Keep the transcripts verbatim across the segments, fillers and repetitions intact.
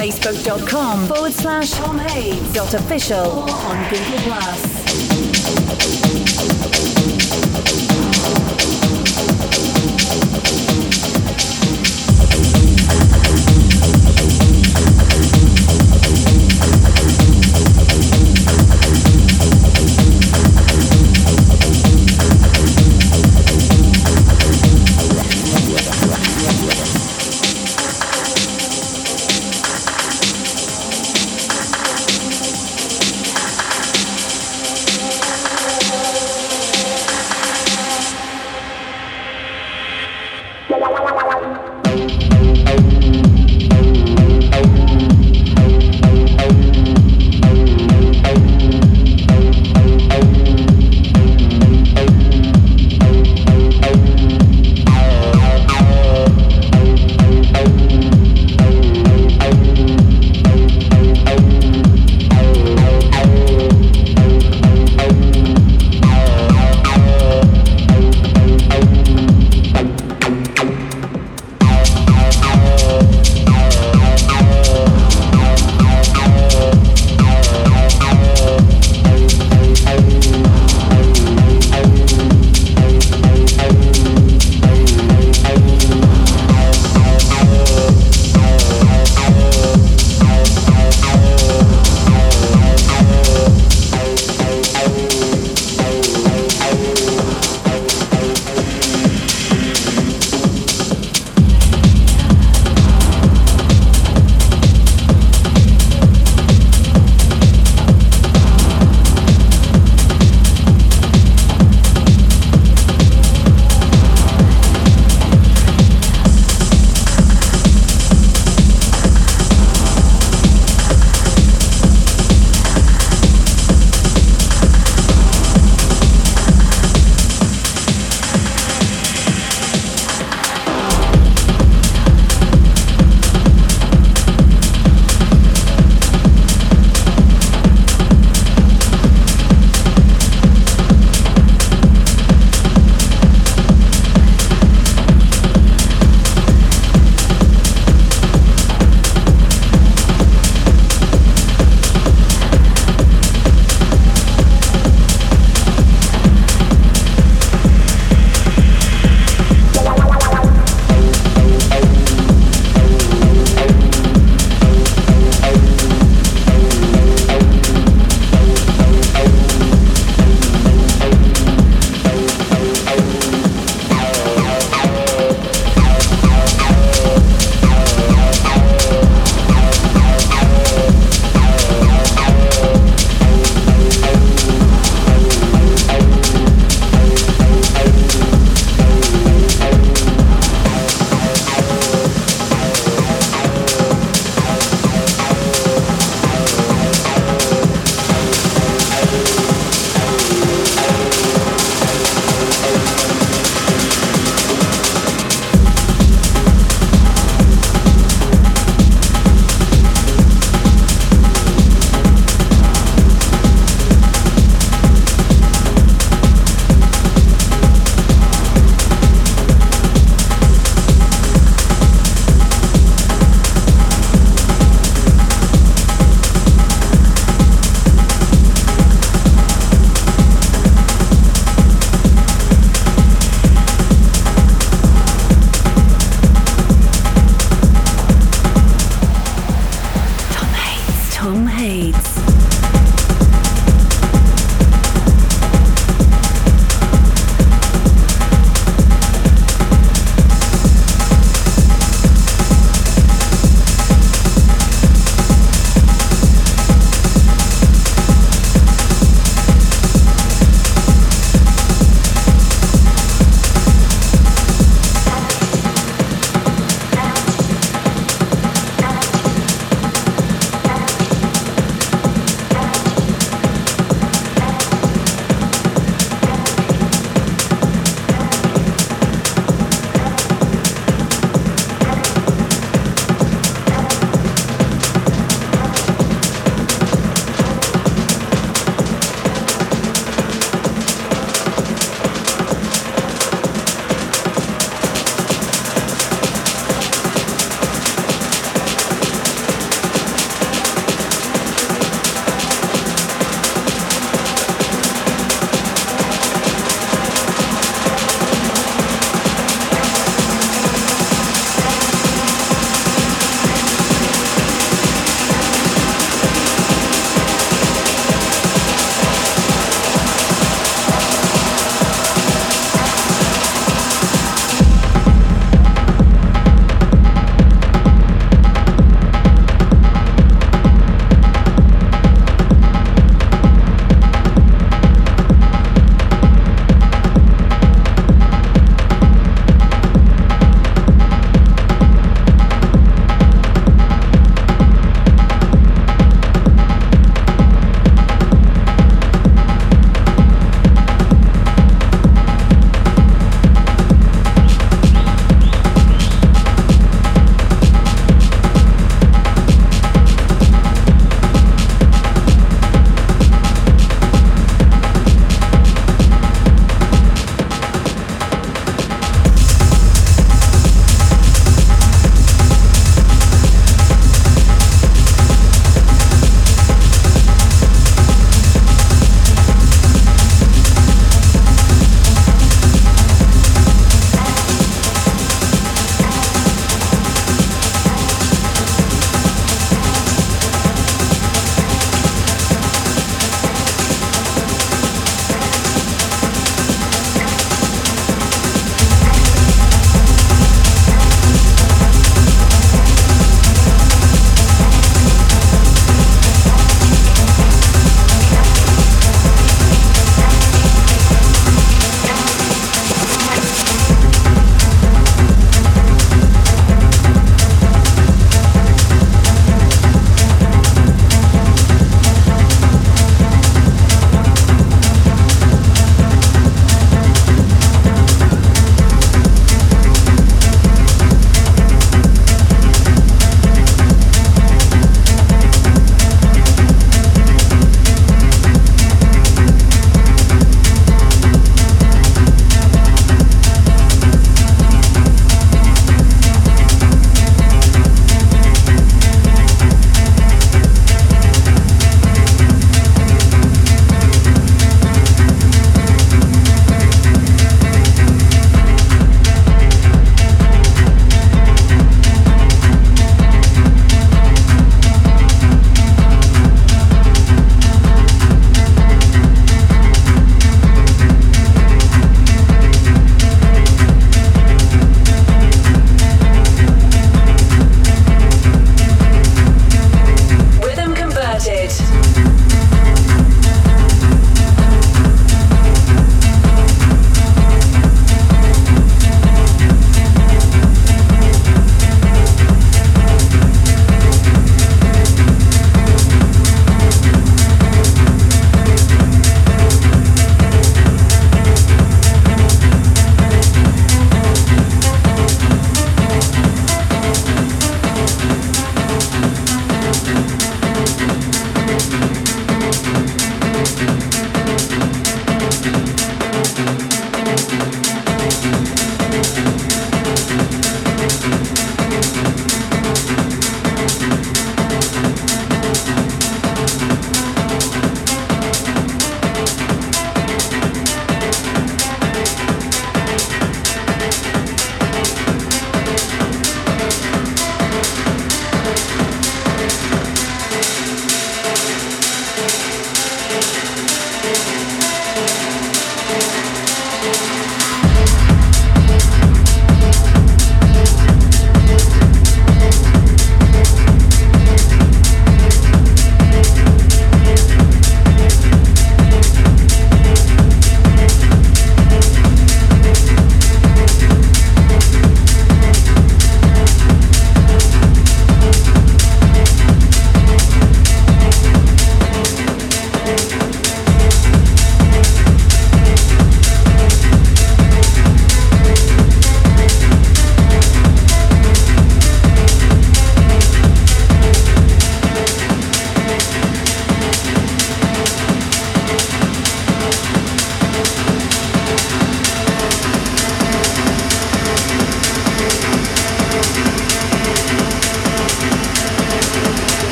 facebook.com forward slash Tom Hades dot official or on Google Plus.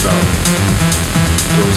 stop. Don't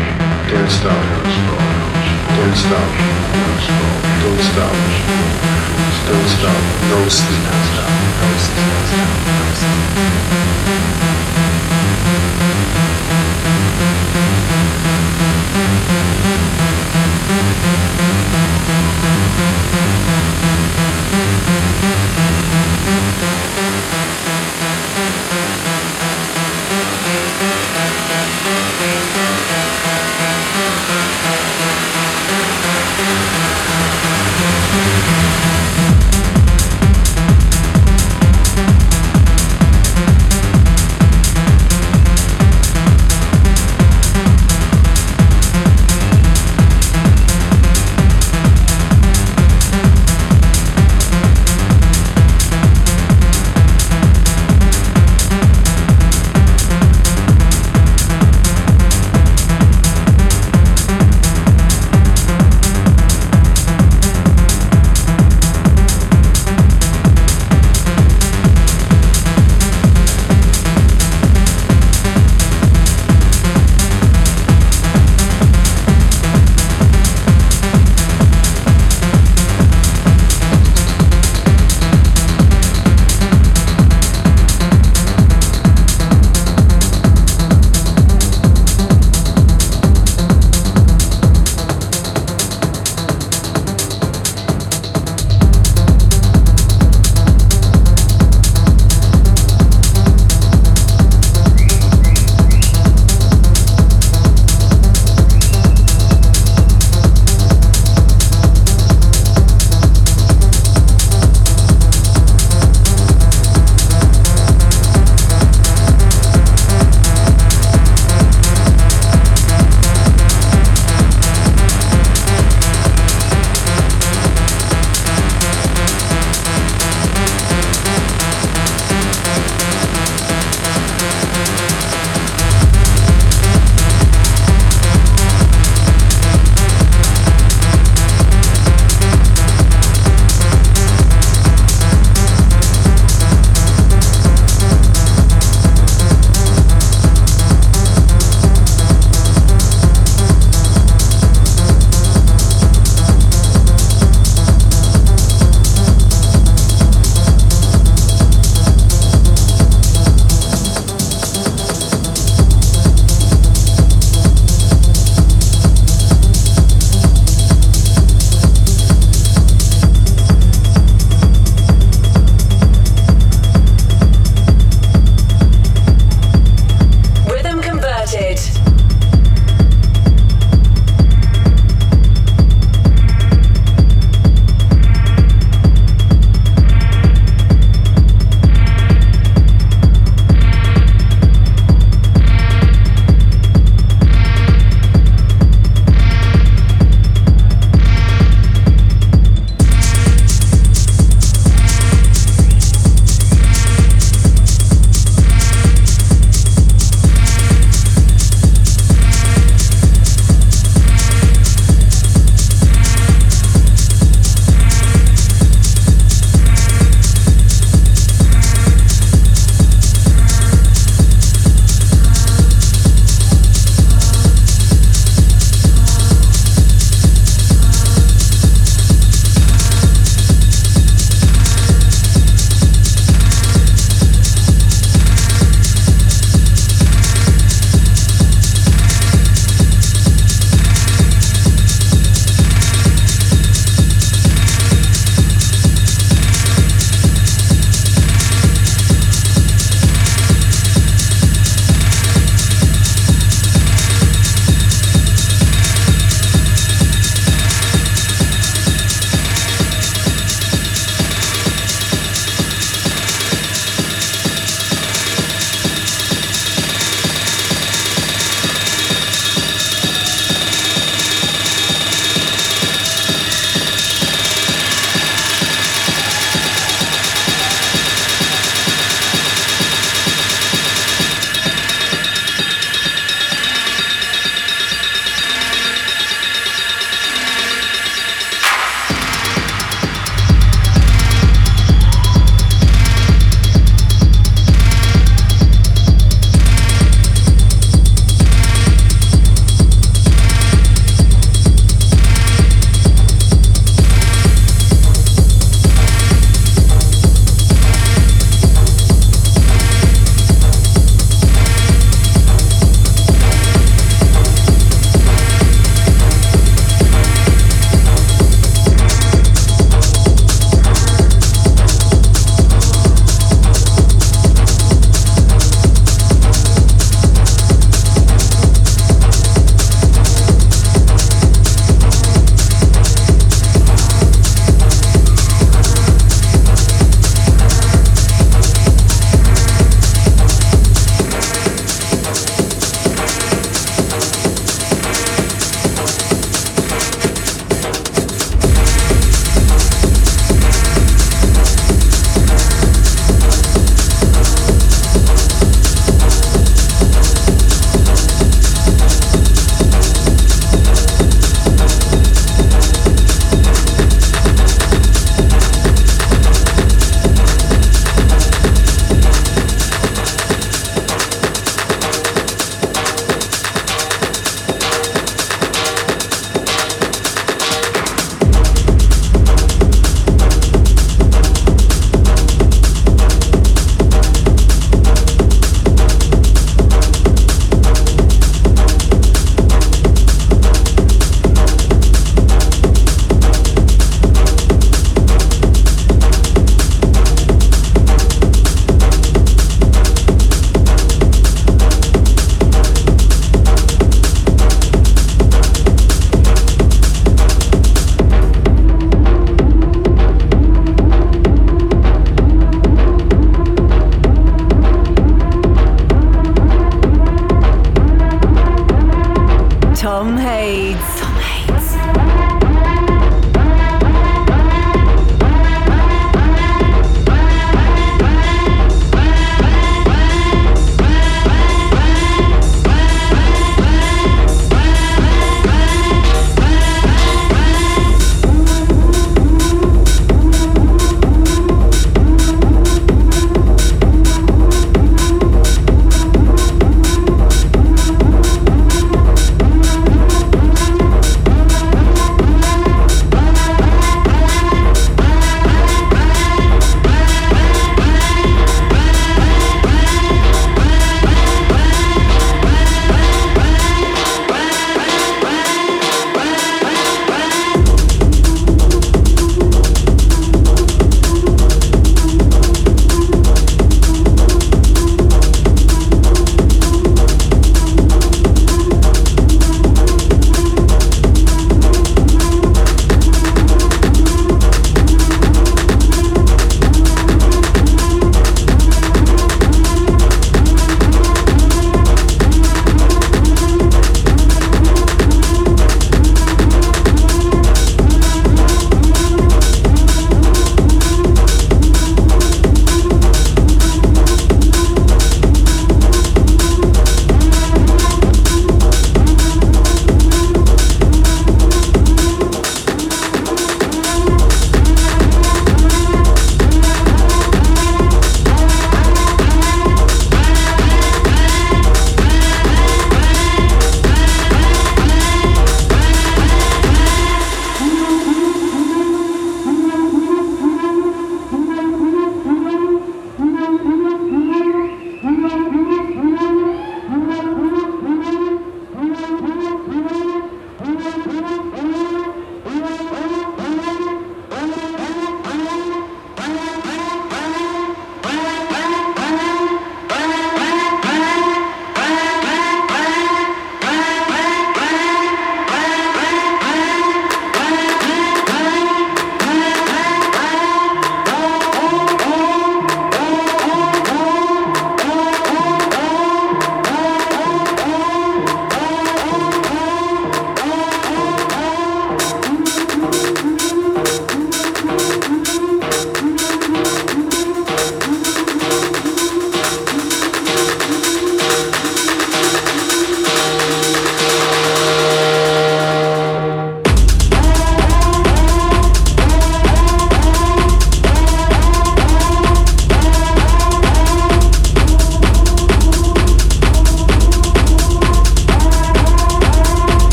Don't stop. Don't stop. No sleep. No sleep. No sleep.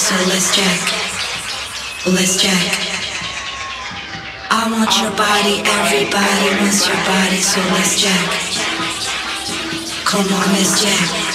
so let's check, let's check. I want your body, everybody wants your body, so let's check. Come on, let's check.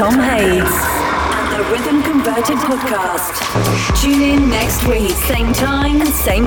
Tom Hades and the Rhythm Converted Podcast. Tune in next week, same time and same